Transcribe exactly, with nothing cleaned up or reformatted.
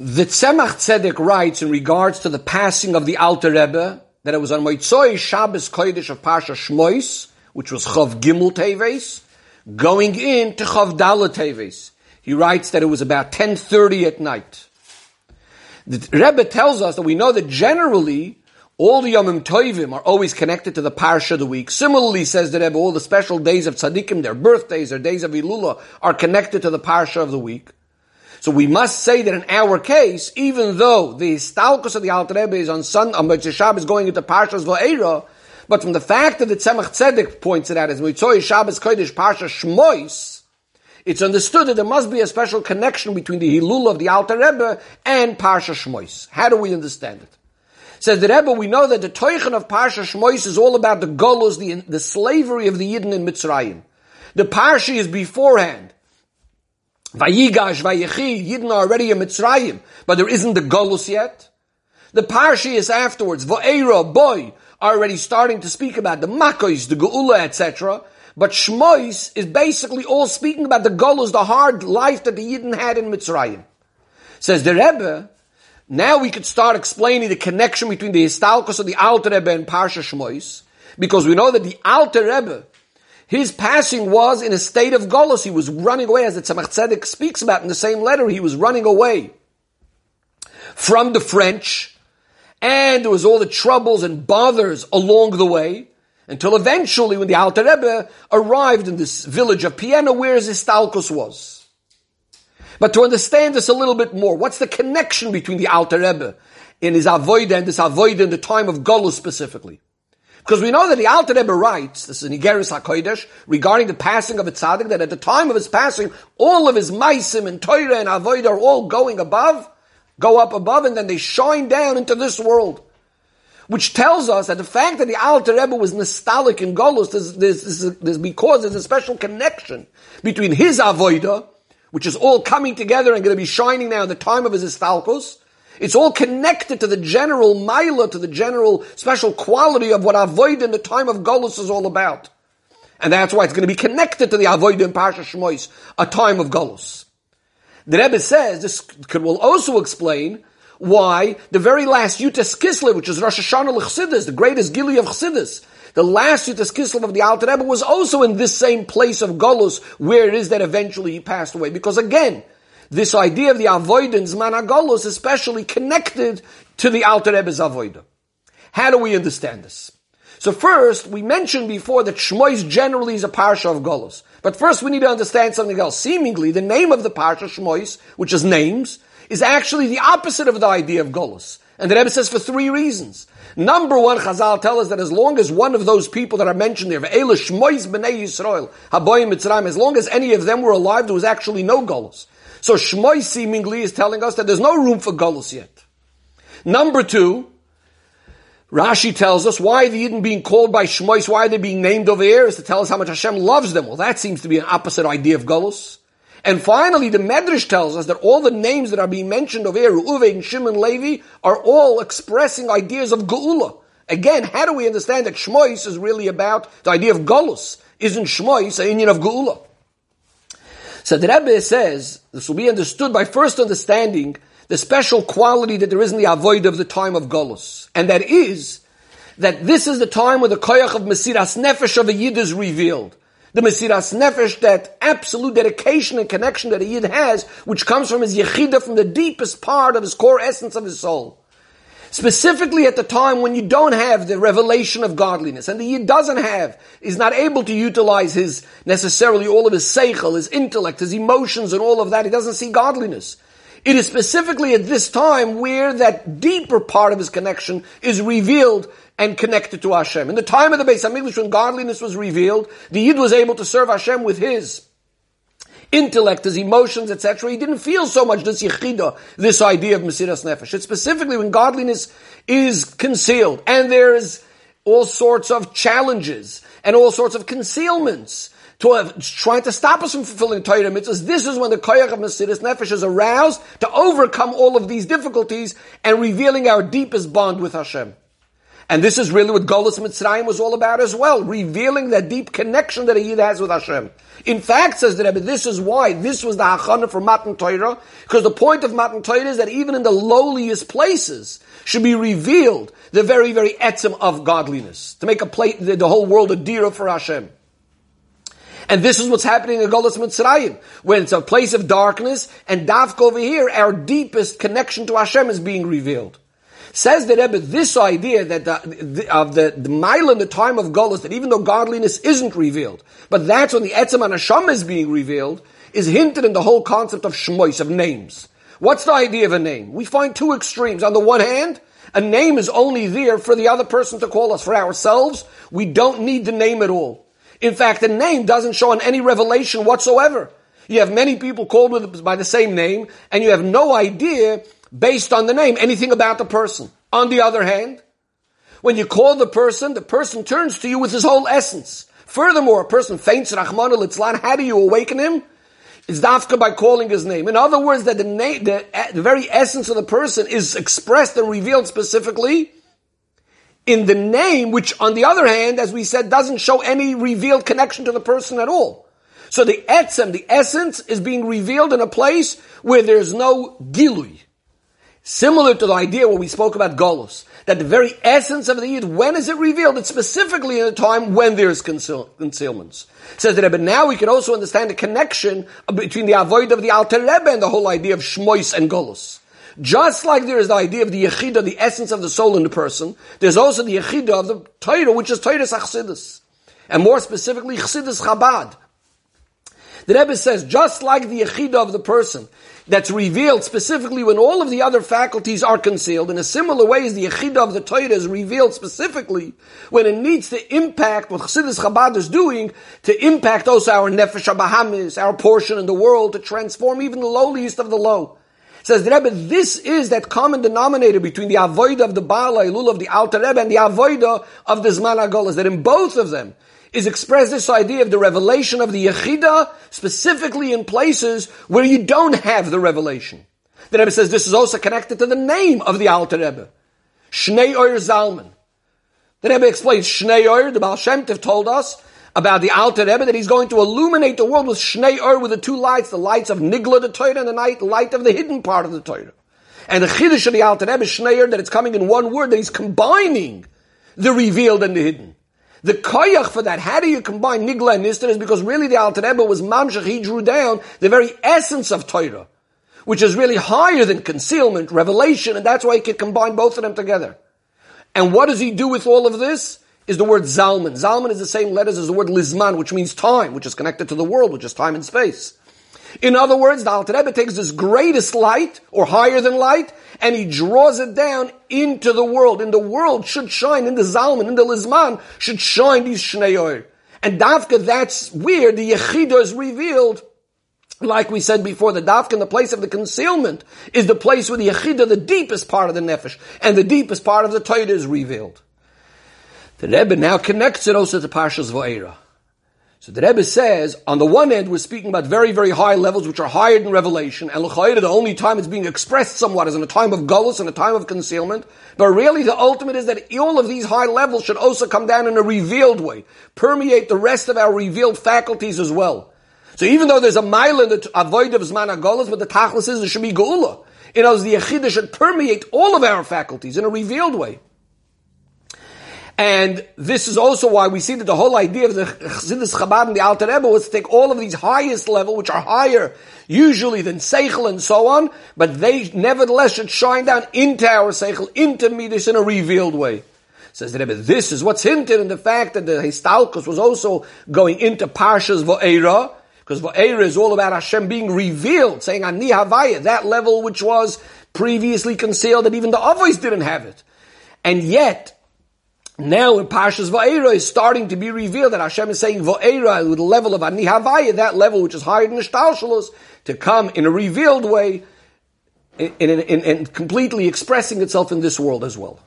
The Tzemach Tzedek writes in regards to the passing of the Alter Rebbe that it was on Motzei Shabbos Kodesh of Parshas Shmos, which was Chav Gimel Teves, going in to Chav Daled Teves. He writes that it was about ten thirty at night. The Rebbe tells us that we know that generally all the Yomim Toivim are always connected to the Parsha of the week. Similarly, says the Rebbe, all the special days of Tzadikim, their birthdays, their days of Hilula, are connected to the Parsha of the week. So we must say that in our case, even though the Histalkus of the Alter Rebbe is on Sunday, on Motzei Shabbos going into Parshas Va'eira, but from the fact that the Tzemach Tzedek points it out as Motzei Shabbos Kodesh Parshas Shmos, it's understood that there must be a special connection between the Hilula of the Alter Rebbe and Parshas Shmos. How do we understand it? Says the Rebbe, we know that the Teuchon of Parshas Shmos is all about the Galus, the, the slavery of the Yidden in Mitzrayim. The Parsha is beforehand. Vayigash, Vayechi, Yidden are already in Mitzrayim, but there isn't the Galus yet. The Parshi is afterwards, Va'eira, Boy, are already starting to speak about the Makos, the Geula, et cetera. But Shmois is basically all speaking about the Galus, the hard life that the Yidden had in Mitzrayim. Says the Rebbe, now we could start explaining the connection between the Histalkus of the Alter Rebbe and Parsha Shmois, because we know that the Alter Rebbe, his passing was in a state of Galus. He was running away, as the Tzemach Tzedek speaks about in the same letter. He was running away from the French, and there was all the troubles and bothers along the way, until eventually when the Alter Rebbe arrived in this village of Piena, where his Histalkus was. But to understand this a little bit more, what's the connection between the Alter Rebbe and his Avoida, and this Avoida in the time of Galus specifically? Because we know that the Alter Rebbe writes, this is in Igeris HaKodesh, regarding the passing of a tzaddik, that at the time of his passing, all of his maisim and Torah and Avodah are all going above, go up above, and then they shine down into this world. Which tells us that the fact that the Alter Rebbe was nostalgic in Galus, this, this, this, this, because there's a special connection between his Avodah, which is all coming together and going to be shining now in the time of his Histalkus. It's all connected to the general Maila, to the general special quality of what Avoid in the time of Galus is all about. And that's why it's going to be connected to the Avoid in Parsha Shmois, a time of Galus. The Rebbe says, this will also explain why the very last Yutas Kislev, which is Rosh Hashanah L'Chsidus, the greatest Gili of Chsidus, the last Yutas Kislev of the Alter Rebbe was also in this same place of Galus, where it is that eventually he passed away. Because again, this idea of the Avoidah and Zman HaGalus is especially connected to the Alter Rebbe's Avoidah. How do we understand this? So first, we mentioned before that Shmois generally is a Parsha of Galus. But first we need to understand something else. Seemingly, the name of the Parsha, Shmois, which is names, is actually the opposite of the idea of Galus. And the Rebbe says for three reasons. Number one, Chazal tell us that as long as one of those people that are mentioned there, Ve'ela Shmois B'nei Yisrael, Haboyim Mitzrayim, as long as any of them were alive, there was actually no Galus. So Shmois seemingly is telling us that there's no room for Galus yet. Number two, Rashi tells us why the Yidden being called by Shmois, why they're being named over here, is to tell us how much Hashem loves them. Well, that seems to be an opposite idea of Galus. And finally, the Medrash tells us that all the names that are being mentioned over here, Reuven and Shimon, Levi, are all expressing ideas of Geula. Again, how do we understand that Shmois is really about the idea of Galus? Isn't Shmois an inyan of Geula? So the Rebbe says, this will be understood by first understanding the special quality that there is in the Avoidah of the time of Galus. And that is, that this is the time where the koyach of Mesiras Nefesh of a Yid is revealed. The Mesiras Nefesh, that absolute dedication and connection that a Yid has, which comes from his Yechida, from the deepest part of his core essence of his soul. Specifically at the time when you don't have the revelation of godliness, and the Yid doesn't have, is not able to utilize his, necessarily all of his seichel, his intellect, his emotions and all of that, he doesn't see godliness. It is specifically at this time where that deeper part of his connection is revealed and connected to Hashem. In the time of the Beis HaMikdash, when godliness was revealed, the Yid was able to serve Hashem with his intellect, his emotions, et cetera. He didn't feel so much this yechida, this idea of Mesiras Nefesh. It's specifically when godliness is concealed, and there is all sorts of challenges and all sorts of concealments to have, trying to stop us from fulfilling Torah mitzvahs. This is when the koyach of Mesiras Nefesh is aroused to overcome all of these difficulties and revealing our deepest bond with Hashem. And this is really what Galus Mitzrayim was all about as well, revealing that deep connection that a Yid has with Hashem. In fact, says the Rebbe, this is why, this was the hachana for Matan Torah, because the point of Matan Torah is that even in the lowliest places should be revealed the very, very etzim of godliness, to make a plate, the, the whole world a dira for Hashem. And this is what's happening in Galus Mitzrayim, when it's a place of darkness, and Davka over here, our deepest connection to Hashem is being revealed. Says the Rebbe, this idea that the, the, of the, the mile in the time of Galus, that even though godliness isn't revealed, but that's when the etzim and Hashem is being revealed, is hinted in the whole concept of shmois, of names. What's the idea of a name? We find two extremes. On the one hand, a name is only there for the other person to call us. For ourselves, we don't need the name at all. In fact, the name doesn't show on any revelation whatsoever. You have many people called by the same name, and you have no idea, based on the name, anything about the person. On the other hand, when you call the person, the person turns to you with his whole essence. Furthermore, a person faints, Rahman al-Itzlan, how do you awaken him? It's Davka by calling his name. In other words, that the, na- the, the very essence of the person is expressed and revealed specifically in the name, which on the other hand, as we said, doesn't show any revealed connection to the person at all. So the etzem, the essence, is being revealed in a place where there's no gilui. Similar to the idea where we spoke about Galus, that the very essence of the Yid, when is it revealed? It's specifically in a time when there is conceal- concealments. It says the Rebbe, now we can also understand the connection between the Avoidah of the Alter Rebbe and the whole idea of Shmois and Galus. Just like there is the idea of the Yechida, the essence of the soul in the person, there's also the Yechida of the Torah, which is Torah's Achsidus. And more specifically, Chsidus Chabad. The Rebbe says, just like the Yechida of the person, that's revealed specifically when all of the other faculties are concealed, in a similar way as the Yechida of the Torah is revealed specifically when it needs to impact what Chassidus Chabad is doing, to impact also our Nefesh HaBahamis, our portion in the world, to transform even the lowliest of the low. Says the Rebbe, this is that common denominator between the Avoida of the Bala, Hilula of the Alter Rebbe, and the Avoida of the Zman HaGolus, that in both of them is expressed this idea of the revelation of the Yechida, specifically in places where you don't have the revelation. The Rebbe says this is also connected to the name of the Alter Rebbe, Shnei Oyer Zalman. The Rebbe explains Shnei Oyer, the Baal Shem Tov told us about the Alter Rebbe, that he's going to illuminate the world with Shnei Oyer, with the two lights, the lights of Nigla the Torah and the night, light of the hidden part of the Torah. And the Chiddush of the Alter Rebbe is Shnei Oyer, that it's coming in one word, that he's combining the revealed and the hidden. The koyach for that, how do you combine Nigla and Nistar, is because really the Alter Rebbe was Mamshach, he drew down the very essence of Torah, which is really higher than concealment, revelation, and that's why he could combine both of them together. And what does he do with all of this? Is the word zalman. Zalman is the same letters as the word lizman, which means time, which is connected to the world, which is time and space. In other words, the Alter Rebbe takes this greatest light, or higher than light, and he draws it down into the world. And the world should shine, in the Zalman, in the Lizman, should shine these Shnei Oyer. And Davka, that's where the Yechida is revealed. Like we said before, the Davka in the place of the concealment is the place where the Yechida, the deepest part of the Nefesh, and the deepest part of the Torah is revealed. The Rebbe now connects it also to Parshas Va'eira. So the Rebbe says, on the one hand, we're speaking about very, very high levels, which are higher than revelation, and l'chayda, the only time it's being expressed somewhat is in a time of galus, and a time of concealment. But really, the ultimate is that all of these high levels should also come down in a revealed way, permeate the rest of our revealed faculties as well. So even though there's a mile in the avoid of zman hagalus, but the tachlis is there should be geula. In other words, the yechida should permeate all of our faculties in a revealed way. And this is also why we see that the whole idea of the Chassidus Chabad and the Alter Rebbe was to take all of these highest level, which are higher usually than Seichel and so on, but they nevertheless should shine down into our Seichel, into Midas in a revealed way. Says the Rebbe, this is what's hinted in the fact that the Histalkus was also going into Parshas Va'eira, because Va'eira is all about Hashem being revealed, saying, Ani Havaya, that level which was previously concealed, that even the Avoidah didn't have it. And yet, now in Parshas Va'eira is starting to be revealed that Hashem is saying Va'eira with the level of Ani Havaya, that level which is higher than Ishtalshalos, to come in a revealed way and completely expressing itself in this world as well.